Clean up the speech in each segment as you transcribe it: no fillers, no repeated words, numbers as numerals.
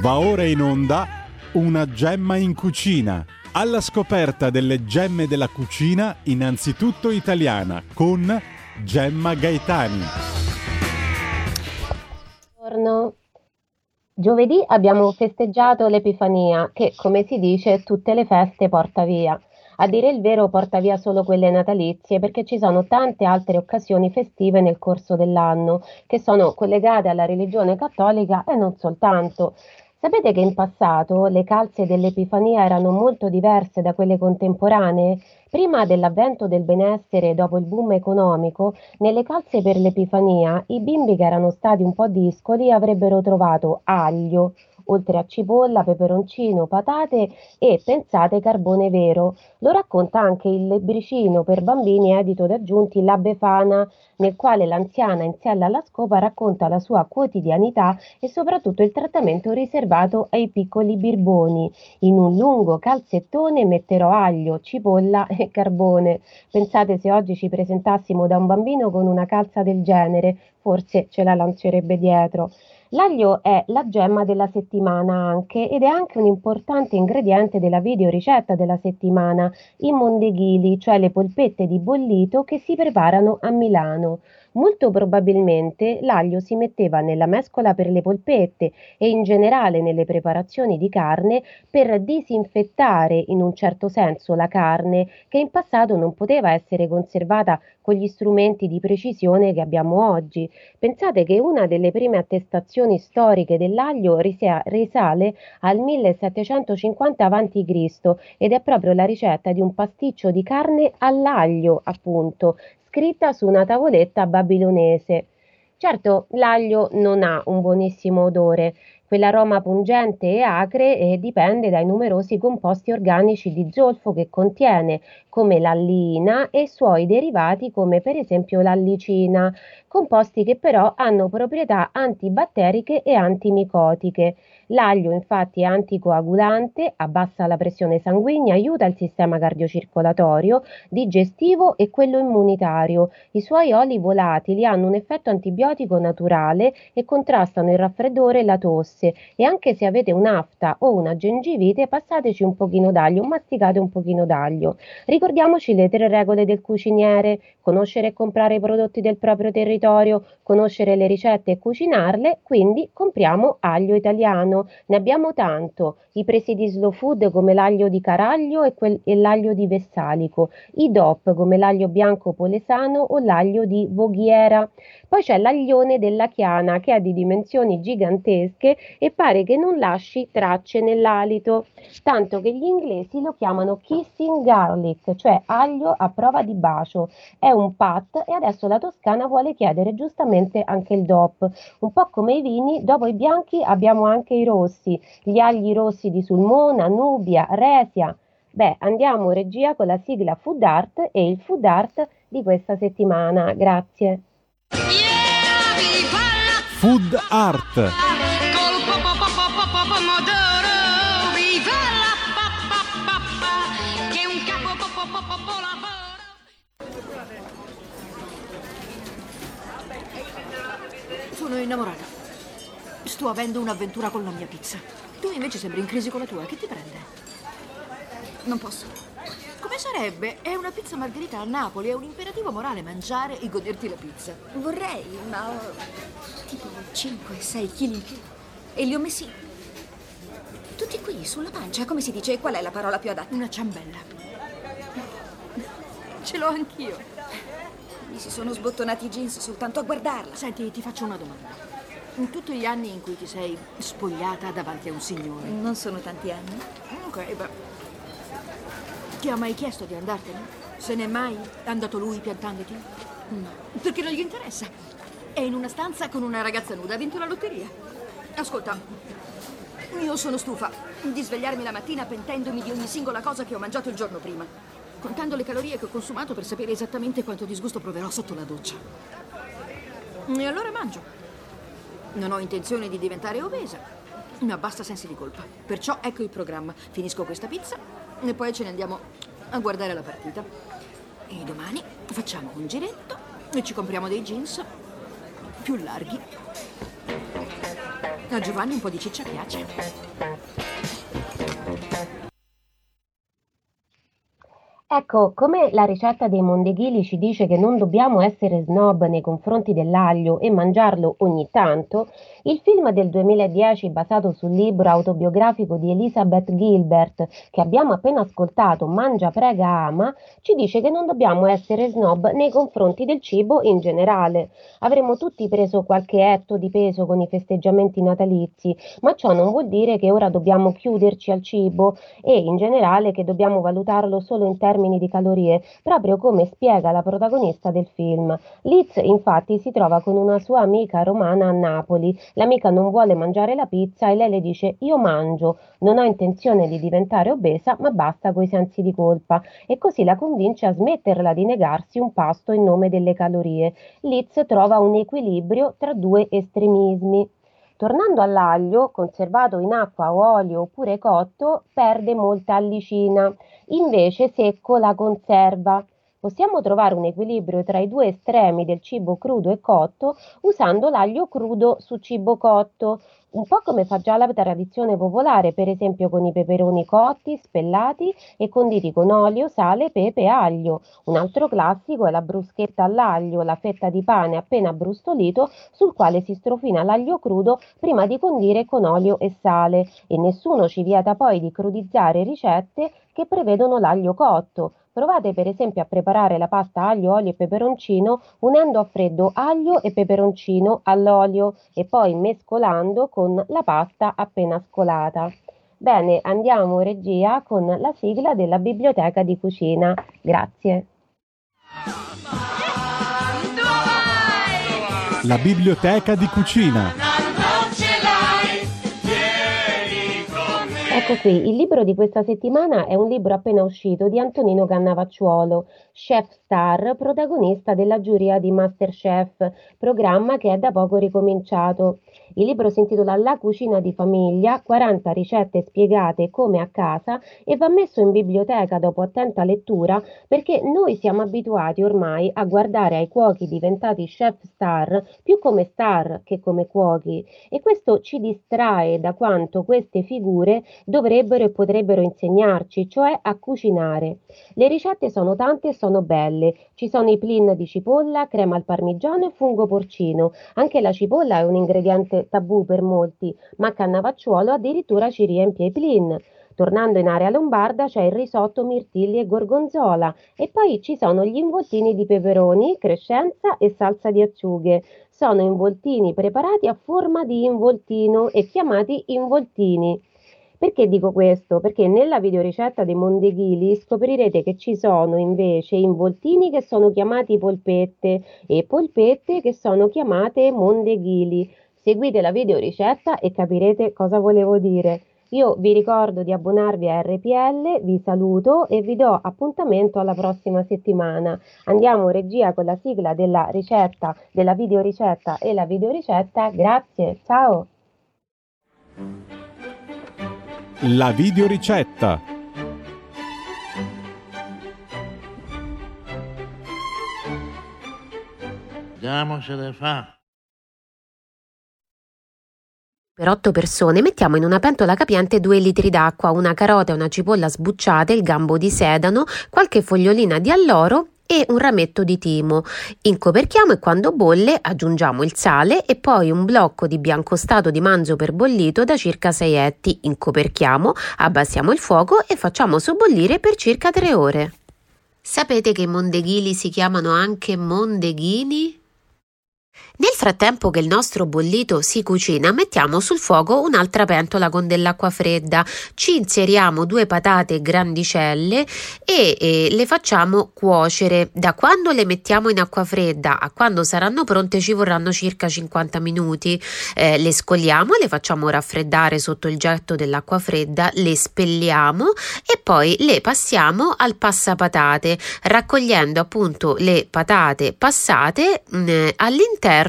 Va ora in onda Una gemma in cucina. Alla scoperta delle gemme della cucina, innanzitutto italiana, con Gemma Gaetani. Buongiorno. Giovedì abbiamo festeggiato l'Epifania, che, come si dice, tutte le feste porta via. A dire il vero porta via solo quelle natalizie, perché ci sono tante altre occasioni festive nel corso dell'anno, che sono collegate alla religione cattolica e non soltanto. Sapete che in passato le calze dell'Epifania erano molto diverse da quelle contemporanee? Prima dell'avvento del benessere e dopo il boom economico, nelle calze per l'Epifania i bimbi che erano stati un po' discoli avrebbero trovato aglio, oltre a cipolla, peperoncino, patate e, pensate, carbone vero. Lo racconta anche il libricino per bambini edito da Giunti, La Befana, nel quale l'anziana in sella alla scopa racconta la sua quotidianità e soprattutto il trattamento riservato ai piccoli birboni. In un lungo calzettone metterò aglio, cipolla e carbone. Pensate se oggi ci presentassimo da un bambino con una calza del genere, forse ce la lancerebbe dietro. L'aglio è la gemma della settimana anche, ed è anche un importante ingrediente della videoricetta della settimana, i mondeghili, cioè le polpette di bollito che si preparano a Milano. Molto probabilmente l'aglio si metteva nella mescola per le polpette e in generale nelle preparazioni di carne per disinfettare in un certo senso la carne, che in passato non poteva essere conservata con gli strumenti di precisione che abbiamo oggi. Pensate che una delle prime attestazioni storiche dell'aglio risale al 1750 a.C. ed è proprio la ricetta di un pasticcio di carne all'aglio, appunto, scritta su una tavoletta babilonese. Certo, l'aglio non ha un buonissimo odore. Quell'aroma pungente e acre dipende dai numerosi composti organici di zolfo che contiene, come l'allina e suoi derivati come per esempio l'allicina, composti che però hanno proprietà antibatteriche e antimicotiche. L'aglio infatti è anticoagulante, abbassa la pressione sanguigna, aiuta il sistema cardiocircolatorio, digestivo e quello immunitario. I suoi oli volatili hanno un effetto antibiotico naturale e contrastano il raffreddore e la tosse. E anche se avete un'afta o una gengivite, passateci un pochino d'aglio, masticate un pochino d'aglio. Ricordiamoci le 3 regole del cuciniere: conoscere e comprare i prodotti del proprio territorio, conoscere le ricette e cucinarle. Quindi compriamo aglio italiano, ne abbiamo tanto, i presi di Slow Food come l'aglio di Caraglio e l'aglio di Vessalico, i DOP come l'aglio bianco polesano o l'aglio di Voghiera. Poi c'è l'aglione della Chiana, che ha di dimensioni gigantesche e pare che non lasci tracce nell'alito, tanto che gli inglesi lo chiamano kissing garlic, cioè aglio a prova di bacio. È un pat e adesso la Toscana vuole chiedere giustamente anche il DOP. Un po' come i vini, dopo i bianchi abbiamo anche i rossi, gli agli rossi di Sulmona, Nubia, Resia. Beh, andiamo regia con la sigla Food Art e il Food Art di questa settimana. Grazie. Food Art. Sono innamorata. Sto avendo un'avventura con la mia pizza. Tu invece sembri in crisi con la tua. Che ti prende? Non posso. Come sarebbe? È una pizza margherita a Napoli. È un imperativo morale mangiare e goderti la pizza. Vorrei, ma ho tipo 5-6 chili in più. E li ho messi tutti qui, sulla pancia. Come si dice? Qual è la parola più adatta? Una ciambella. Ce l'ho anch'io. Mi si sono sbottonati i jeans soltanto a guardarla. Senti, ti faccio una domanda. In tutti gli anni in cui ti sei spogliata davanti a un signore... Non sono tanti anni. Ok, beh... Ti ha mai chiesto di andartene? Se n'è mai andato lui piantandoti? No. Perché non gli interessa. È in una stanza con una ragazza nuda, ha vinto la lotteria. Ascolta, io sono stufa di svegliarmi la mattina pentendomi di ogni singola cosa che ho mangiato il giorno prima, contando le calorie che ho consumato per sapere esattamente quanto disgusto proverò sotto la doccia. E allora mangio. Non ho intenzione di diventare obesa, ma basta sensi di colpa. Perciò ecco il programma. Finisco questa pizza e poi ce ne andiamo a guardare la partita. E domani facciamo un giretto e ci compriamo dei jeans più larghi. A Giovanni un po' di ciccia piace. Ecco, come la ricetta dei mondeghili ci dice che non dobbiamo essere snob nei confronti dell'aglio e mangiarlo ogni tanto, il film del 2010 basato sul libro autobiografico di Elizabeth Gilbert, che abbiamo appena ascoltato, Mangia, prega, ama, ci dice che non dobbiamo essere snob nei confronti del cibo in generale. Avremmo tutti preso qualche etto di peso con i festeggiamenti natalizi, ma ciò non vuol dire che ora dobbiamo chiuderci al cibo e in generale che dobbiamo valutarlo solo in termini di calorie, proprio come spiega la protagonista del film. Liz infatti si trova con una sua amica romana a Napoli. L'amica non vuole mangiare la pizza e lei le dice: io mangio, non ho intenzione di diventare obesa, ma basta coi sensi di colpa, e così la convince a smetterla di negarsi un pasto in nome delle calorie. Liz trova un equilibrio tra due estremismi. Tornando all'aglio, conservato in acqua o olio oppure cotto, perde molta allicina, invece secco la conserva. Possiamo trovare un equilibrio tra i due estremi del cibo crudo e cotto usando l'aglio crudo su cibo cotto, un po' come fa già la tradizione popolare, per esempio con i peperoni cotti, spellati e conditi con olio, sale, pepe e aglio. Un altro classico è la bruschetta all'aglio, la fetta di pane appena brustolito sul quale si strofina l'aglio crudo prima di condire con olio e sale, e nessuno ci vieta poi di crudizzare ricette che prevedono l'aglio cotto. Provate per esempio a preparare la pasta aglio, olio e peperoncino unendo a freddo aglio e peperoncino all'olio e poi mescolando con la pasta appena scolata. Bene, andiamo regia con la sigla della biblioteca di cucina. Grazie. La biblioteca di cucina. Ecco qui, il libro di questa settimana è un libro appena uscito di Antonino Cannavacciuolo, chef star, protagonista della giuria di MasterChef, programma che è da poco ricominciato. Il libro si intitola La cucina di famiglia, 40 ricette spiegate come a casa, e va messo in biblioteca dopo attenta lettura, perché noi siamo abituati ormai a guardare ai cuochi diventati chef star più come star che come cuochi, e questo ci distrae da quanto queste figure dovrebbero e potrebbero insegnarci, cioè a cucinare. Le ricette sono tante e sono belle. Ci sono i plin di cipolla, crema al parmigiano e fungo porcino. Anche la cipolla è un ingrediente tabù per molti, ma Cannavacciuolo addirittura ci riempie i plin. Tornando in area lombarda c'è il risotto, mirtilli e gorgonzola, e poi ci sono gli involtini di peperoni, crescenza e salsa di acciughe. Sono involtini preparati a forma di involtino e chiamati involtini. Perché dico questo? Perché nella videoricetta dei mondeghili scoprirete che ci sono invece involtini che sono chiamati polpette e polpette che sono chiamate mondeghili. Seguite la videoricetta e capirete cosa volevo dire. Io vi ricordo di abbonarvi a RPL, vi saluto e vi do appuntamento alla prossima settimana. Andiamo regia con la sigla della ricetta, della videoricetta e la videoricetta. Grazie, ciao! La videoricetta. Andiamocene fa. Per 8 persone mettiamo in una pentola capiente 2 litri d'acqua, una carota e una cipolla sbucciate, il gambo di sedano, qualche fogliolina di alloro e un rametto di timo. Incoperchiamo e quando bolle aggiungiamo il sale e poi un blocco di biancostato di manzo perbollito da circa 6 etti. Incoperchiamo, abbassiamo il fuoco e facciamo sobbollire per circa 3 ore. Sapete che i mondeghili si chiamano anche mondeghini? Nel frattempo che il nostro bollito si cucina, mettiamo sul fuoco un'altra pentola con dell'acqua fredda, ci inseriamo 2 patate grandicelle e le facciamo cuocere. Da quando le mettiamo in acqua fredda a quando saranno pronte ci vorranno circa 50 minuti. Le scogliamo, le facciamo raffreddare sotto il getto dell'acqua fredda, le spelliamo e poi le passiamo al passapatate, raccogliendo appunto le patate passate all'interno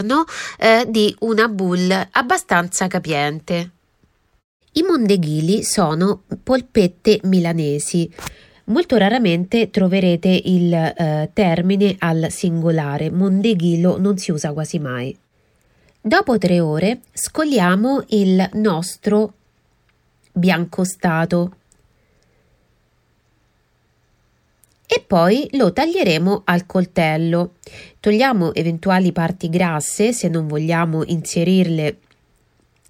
di una bowl abbastanza capiente. I mondeghili sono polpette milanesi. Molto raramente troverete il termine al singolare, mondeghilo non si usa quasi mai. Dopo 3 ore scogliamo il nostro biancostato e poi lo taglieremo al coltello. Togliamo eventuali parti grasse se non vogliamo inserirle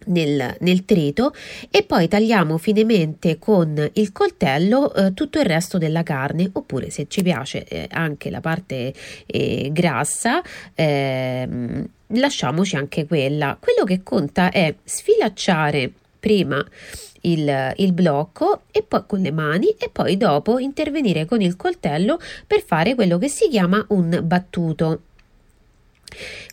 nel trito e poi tagliamo finemente con il coltello tutto il resto della carne, oppure se ci piace anche la parte grassa lasciamoci anche quella. Quello che conta è sfilacciare prima il blocco e poi con le mani e poi dopo intervenire con il coltello per fare quello che si chiama un battuto.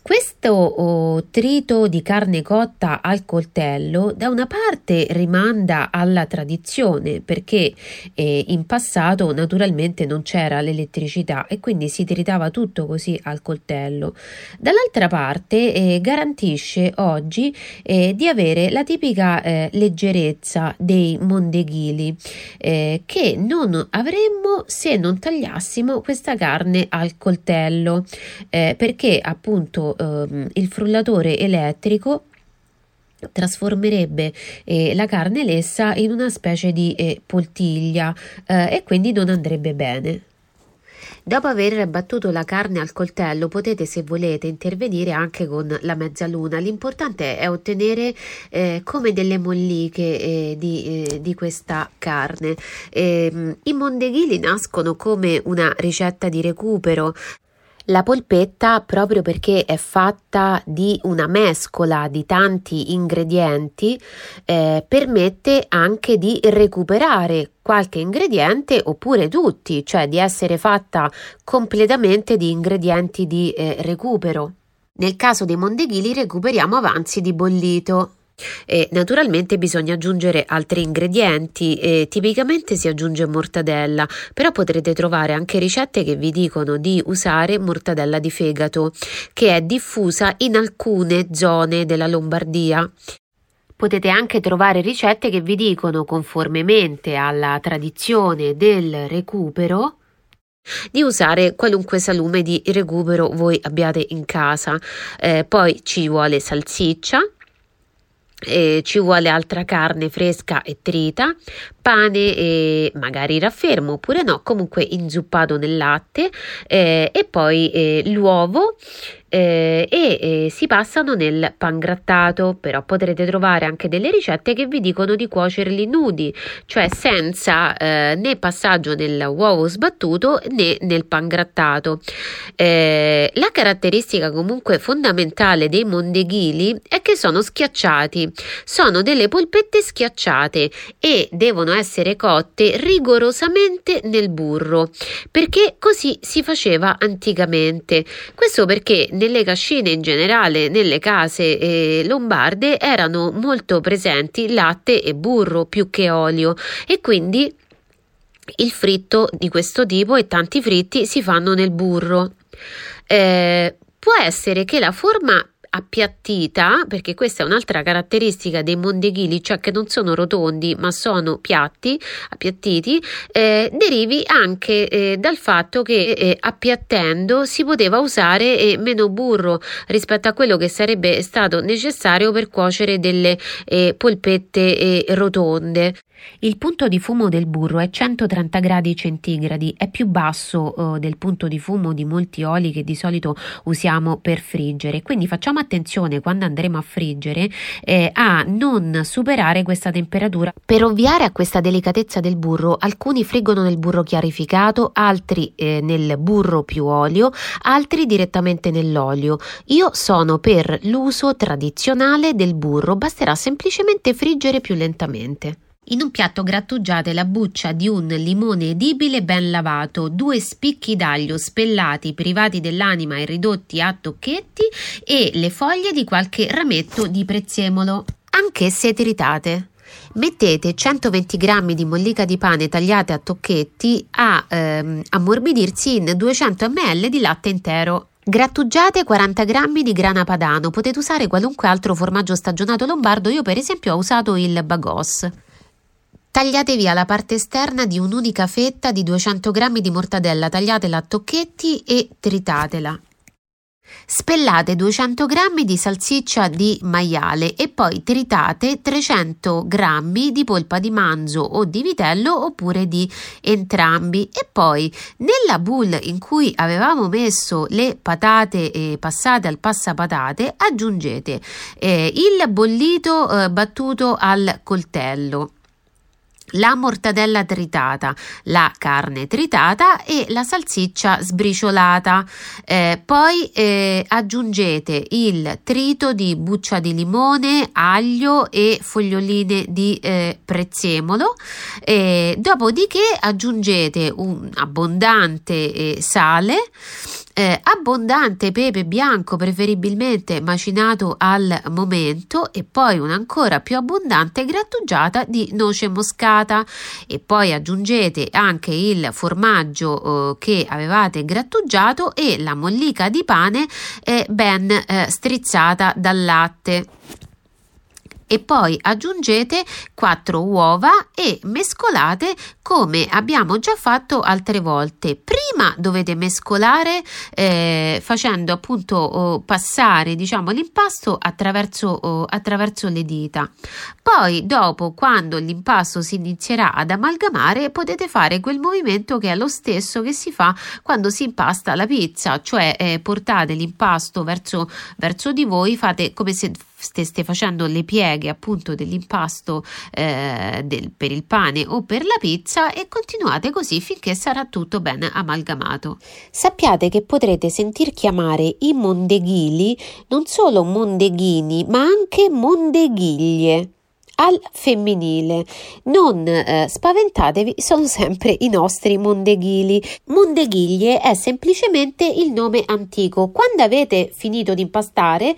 Questo trito di carne cotta al coltello da una parte rimanda alla tradizione, perché in passato naturalmente non c'era l'elettricità e quindi si tritava tutto così al coltello, dall'altra parte garantisce oggi di avere la tipica leggerezza dei mondeghili che non avremmo se non tagliassimo questa carne al coltello, perché appunto il frullatore elettrico trasformerebbe la carne lessa in una specie di poltiglia e quindi non andrebbe bene. Dopo aver battuto la carne al coltello potete, se volete, intervenire anche con la mezzaluna. L'importante è ottenere come delle molliche di questa carne. I mondeghili nascono come una ricetta di recupero. La polpetta, proprio perché è fatta di una mescola di tanti ingredienti, permette anche di recuperare qualche ingrediente oppure tutti, cioè di essere fatta completamente di ingredienti di recupero. Nel caso dei mondeghili recuperiamo avanzi di bollito. Naturalmente bisogna aggiungere altri ingredienti, tipicamente si aggiunge mortadella, però potrete trovare anche ricette che vi dicono di usare mortadella di fegato, che è diffusa in alcune zone della Lombardia. Potete anche trovare ricette che vi dicono, conformemente alla tradizione del recupero, di usare qualunque salume di recupero voi abbiate in casa. Poi ci vuole salsiccia, ci vuole altra carne fresca e trita, pane magari raffermo oppure no, comunque inzuppato nel latte, e poi l'uovo, e si passano nel pangrattato. Però potrete trovare anche delle ricette che vi dicono di cuocerli nudi, cioè senza né passaggio nell'uovo sbattuto né nel pangrattato. La caratteristica comunque fondamentale dei mondeghili è che sono schiacciati, sono delle polpette schiacciate e devono essere cotte rigorosamente nel burro, perché così si faceva anticamente. Questo perché nelle cascine in generale, nelle case lombarde, erano molto presenti latte e burro più che olio, e quindi il fritto di questo tipo e tanti fritti si fanno nel burro. Può essere che la forma appiattita, perché questa è un'altra caratteristica dei mondeghili, cioè che non sono rotondi ma sono piatti, appiattiti, derivi anche dal fatto che appiattendo si poteva usare meno burro rispetto a quello che sarebbe stato necessario per cuocere delle polpette rotonde. Il punto di fumo del burro è 130 gradi centigradi, è più basso del punto di fumo di molti oli che di solito usiamo per friggere, quindi facciamo attenzione quando andremo a friggere a non superare questa temperatura. Per ovviare a questa delicatezza del burro, alcuni friggono nel burro chiarificato, altri nel burro più olio, altri direttamente nell'olio. Io sono per l'uso tradizionale del burro, basterà semplicemente friggere più lentamente. In un piatto grattugiate la buccia di un limone edibile ben lavato, 2 spicchi d'aglio spellati, privati dell'anima e ridotti a tocchetti, e le foglie di qualche rametto di prezzemolo, anch'esse tritate. Mettete 120 g di mollica di pane tagliate a tocchetti a ammorbidirsi in 200 ml di latte intero. Grattugiate 40 g di grana padano, potete usare qualunque altro formaggio stagionato lombardo, io per esempio ho usato il bagos. Tagliate via la parte esterna di un'unica fetta di 200 g di mortadella, tagliatela a tocchetti e tritatela. Spellate 200 g di salsiccia di maiale e poi tritate 300 g di polpa di manzo o di vitello oppure di entrambi, e poi nella bowl in cui avevamo messo le patate passate al passapatate aggiungete il bollito battuto al coltello, la mortadella tritata, la carne tritata e la salsiccia sbriciolata, poi aggiungete il trito di buccia di limone, aglio e foglioline di prezzemolo, dopodiché aggiungete un abbondante sale, abbondante pepe bianco, preferibilmente macinato al momento, e poi un'ancora più abbondante grattugiata di noce moscata, e poi aggiungete anche il formaggio che avevate grattugiato e la mollica di pane ben strizzata dal latte. E poi aggiungete 4 uova e mescolate come abbiamo già fatto altre volte. Prima dovete mescolare facendo appunto passare l'impasto attraverso le dita. Poi dopo, quando l'impasto si inizierà ad amalgamare, potete fare quel movimento che è lo stesso che si fa quando si impasta la pizza, cioè portate l'impasto verso di voi, fate come se steste facendo le pieghe appunto dell'impasto per il pane o per la pizza, e continuate così finché sarà tutto ben amalgamato. Sappiate che potrete sentir chiamare i mondeghili non solo mondeghini ma anche mondeghiglie al femminile. Non spaventatevi, sono sempre i nostri mondeghili. Mondeghiglie è semplicemente il nome antico. Quando avete finito di impastare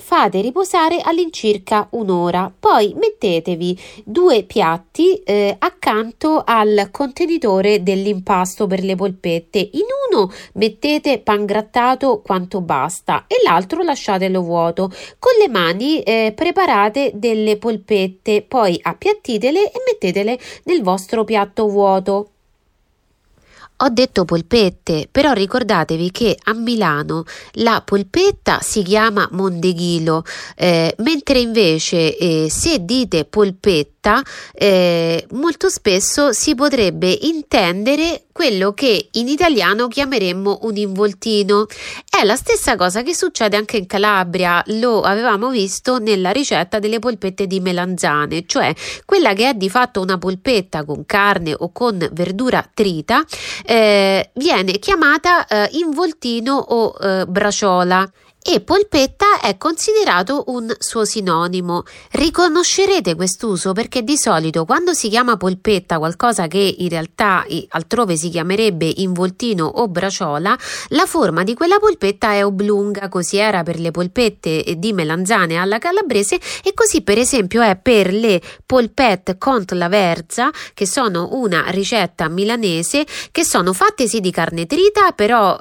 fate riposare all'incirca un'ora, poi mettetevi 2 piatti accanto al contenitore dell'impasto per le polpette. In uno mettete pangrattato quanto basta e l'altro lasciatelo vuoto. Con le mani preparate delle polpette, poi appiattitele e mettetele nel vostro piatto vuoto. Ho detto polpette, però ricordatevi che a Milano la polpetta si chiama mondeghilo, mentre invece se dite polpetta molto spesso si potrebbe intendere quello che in italiano chiameremmo un involtino. È la stessa cosa che succede anche in Calabria, lo avevamo visto nella ricetta delle polpette di melanzane, cioè quella che è di fatto una polpetta con carne o con verdura trita. Viene chiamata involtino o braciola, e polpetta è considerato un suo sinonimo. Riconoscerete quest'uso perché di solito quando si chiama polpetta qualcosa che in realtà altrove si chiamerebbe involtino o braciola, la forma di quella polpetta è oblunga. Così era per le polpette di melanzane alla calabrese e così per esempio è per le polpette cont la verza, che sono una ricetta milanese, che sono fatte sì di carne trita però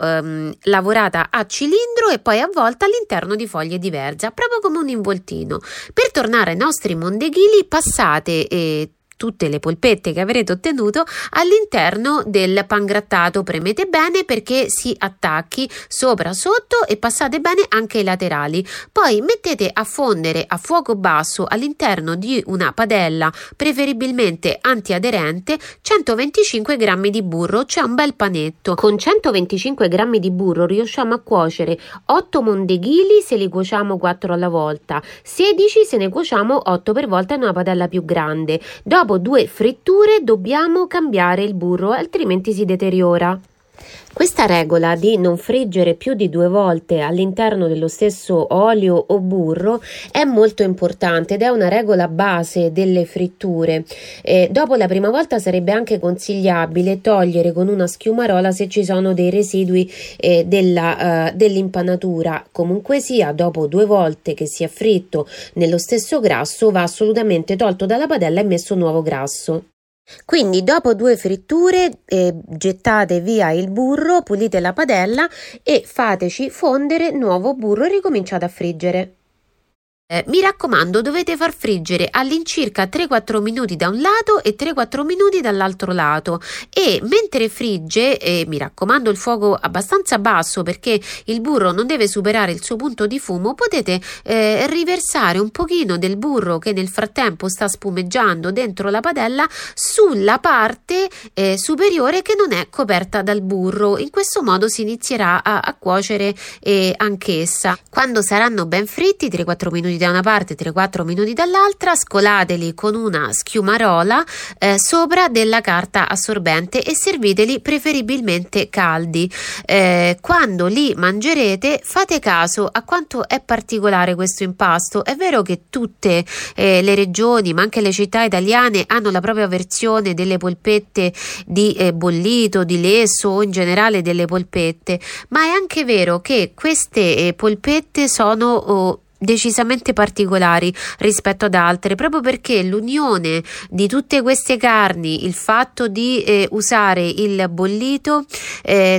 lavorata a cilindro e poi avvolta all'interno di foglie di verza, proprio come un involtino. Per tornare ai nostri mondeghili, passate tutte le polpette che avrete ottenuto all'interno del pangrattato, premete bene perché si attacchi sopra sotto e passate bene anche i laterali, poi mettete a fondere a fuoco basso all'interno di una padella preferibilmente antiaderente 125 g di burro, cioè un bel panetto. Con 125 g di burro riusciamo a cuocere 8 mondeghili se li cuociamo 4 alla volta, 16 se ne cuociamo 8 per volta in una padella più grande. Dopo 2 fritture dobbiamo cambiare il burro, altrimenti si deteriora. Questa regola di non friggere più di 2 volte all'interno dello stesso olio o burro è molto importante ed è una regola base delle fritture. Dopo la prima volta sarebbe anche consigliabile togliere con una schiumarola se ci sono dei residui dell'impanatura. Comunque sia, dopo 2 volte che sia fritto nello stesso grasso va assolutamente tolto dalla padella e messo nuovo grasso. Quindi dopo 2 fritture gettate via il burro, pulite la padella e fateci fondere nuovo burro e ricominciate a friggere. Mi raccomando, dovete far friggere all'incirca 3-4 minuti da un lato e 3-4 minuti dall'altro lato, e mentre frigge, mi raccomando il fuoco abbastanza basso perché il burro non deve superare il suo punto di fumo, potete riversare un pochino del burro che nel frattempo sta spumeggiando dentro la padella sulla parte superiore che non è coperta dal burro. In questo modo si inizierà a cuocere anch'essa. Quando saranno ben fritti, 3-4 minuti da una parte, 3-4 minuti dall'altra, scolateli con una schiumarola sopra della carta assorbente e serviteli preferibilmente caldi. Quando li mangerete fate caso a quanto è particolare questo impasto. È vero che tutte le regioni, ma anche le città italiane, hanno la propria versione delle polpette di bollito, di lesso o in generale delle polpette, ma è anche vero che queste polpette sono decisamente particolari rispetto ad altre, proprio perché l'unione di tutte queste carni, il fatto di usare il bollito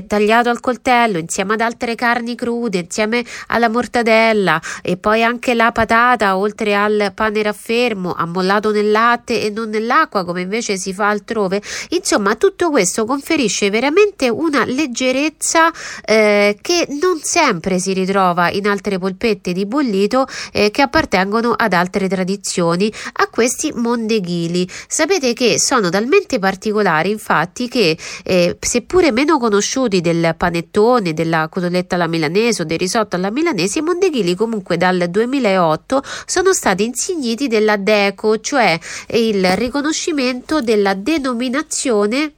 tagliato al coltello insieme ad altre carni crude, insieme alla mortadella e poi anche la patata oltre al pane raffermo ammollato nel latte e non nell'acqua come invece si fa altrove, insomma tutto questo conferisce veramente una leggerezza che non sempre si ritrova in altre polpette di bollito che appartengono ad altre tradizioni, a questi mondeghili. Sapete che sono talmente particolari infatti che seppure meno conosciuti del panettone, della cotoletta alla milanese o del risotto alla milanese, i mondeghili comunque dal 2008 sono stati insigniti della deco, cioè il riconoscimento della denominazione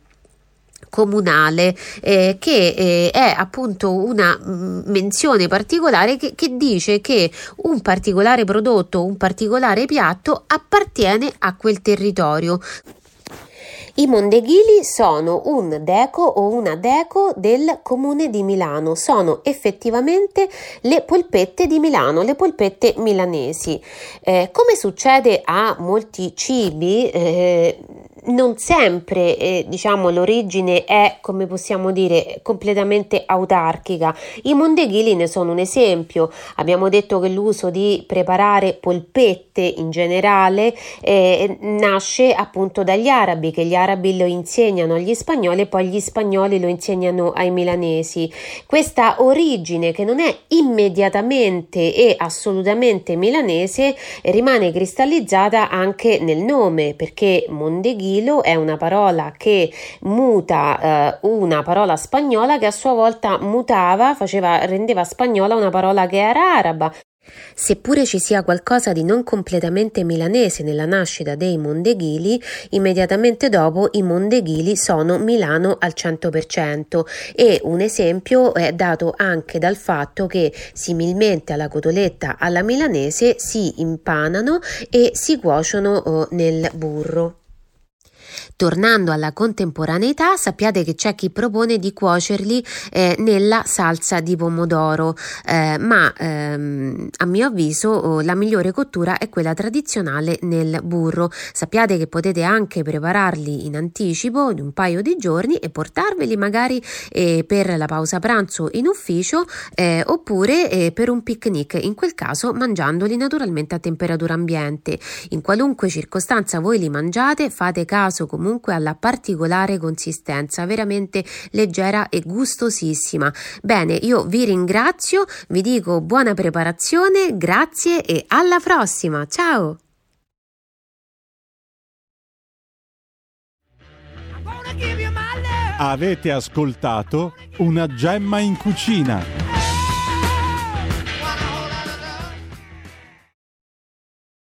comunale, che è appunto una menzione particolare che dice che un particolare prodotto, un particolare piatto appartiene a quel territorio. I mondeghili sono un deco o una deco del comune di Milano, sono effettivamente le polpette di Milano, le polpette milanesi. Come succede a molti cibi, non sempre l'origine è, come possiamo dire, completamente autarchica. I mondeghili ne sono un esempio. Abbiamo detto che l'uso di preparare polpette in generale nasce appunto dagli arabi, che gli arabi lo insegnano agli spagnoli e poi gli spagnoli lo insegnano ai milanesi. Questa origine, che non è immediatamente e assolutamente milanese, rimane cristallizzata anche nel nome, perché mondeghili è una parola che muta una parola spagnola che a sua volta mutava, rendeva spagnola una parola che era araba. Seppure ci sia qualcosa di non completamente milanese nella nascita dei mondeghili, immediatamente dopo i mondeghili sono Milano al 100%, e un esempio è dato anche dal fatto che, similmente alla cotoletta alla milanese, si impanano e si cuociono nel burro. Tornando alla contemporaneità, sappiate che c'è chi propone di cuocerli nella salsa di pomodoro, a mio avviso la migliore cottura è quella tradizionale nel burro. Sappiate che potete anche prepararli in anticipo di un paio di giorni e portarveli magari per la pausa pranzo in ufficio oppure per un picnic, in quel caso mangiandoli naturalmente a temperatura ambiente. In qualunque circostanza voi li mangiate, fate caso comunque alla particolare consistenza, veramente leggera e gustosissima. Bene, io vi ringrazio, vi dico buona preparazione, grazie e alla prossima, ciao! Avete ascoltato Una Gemma in Cucina.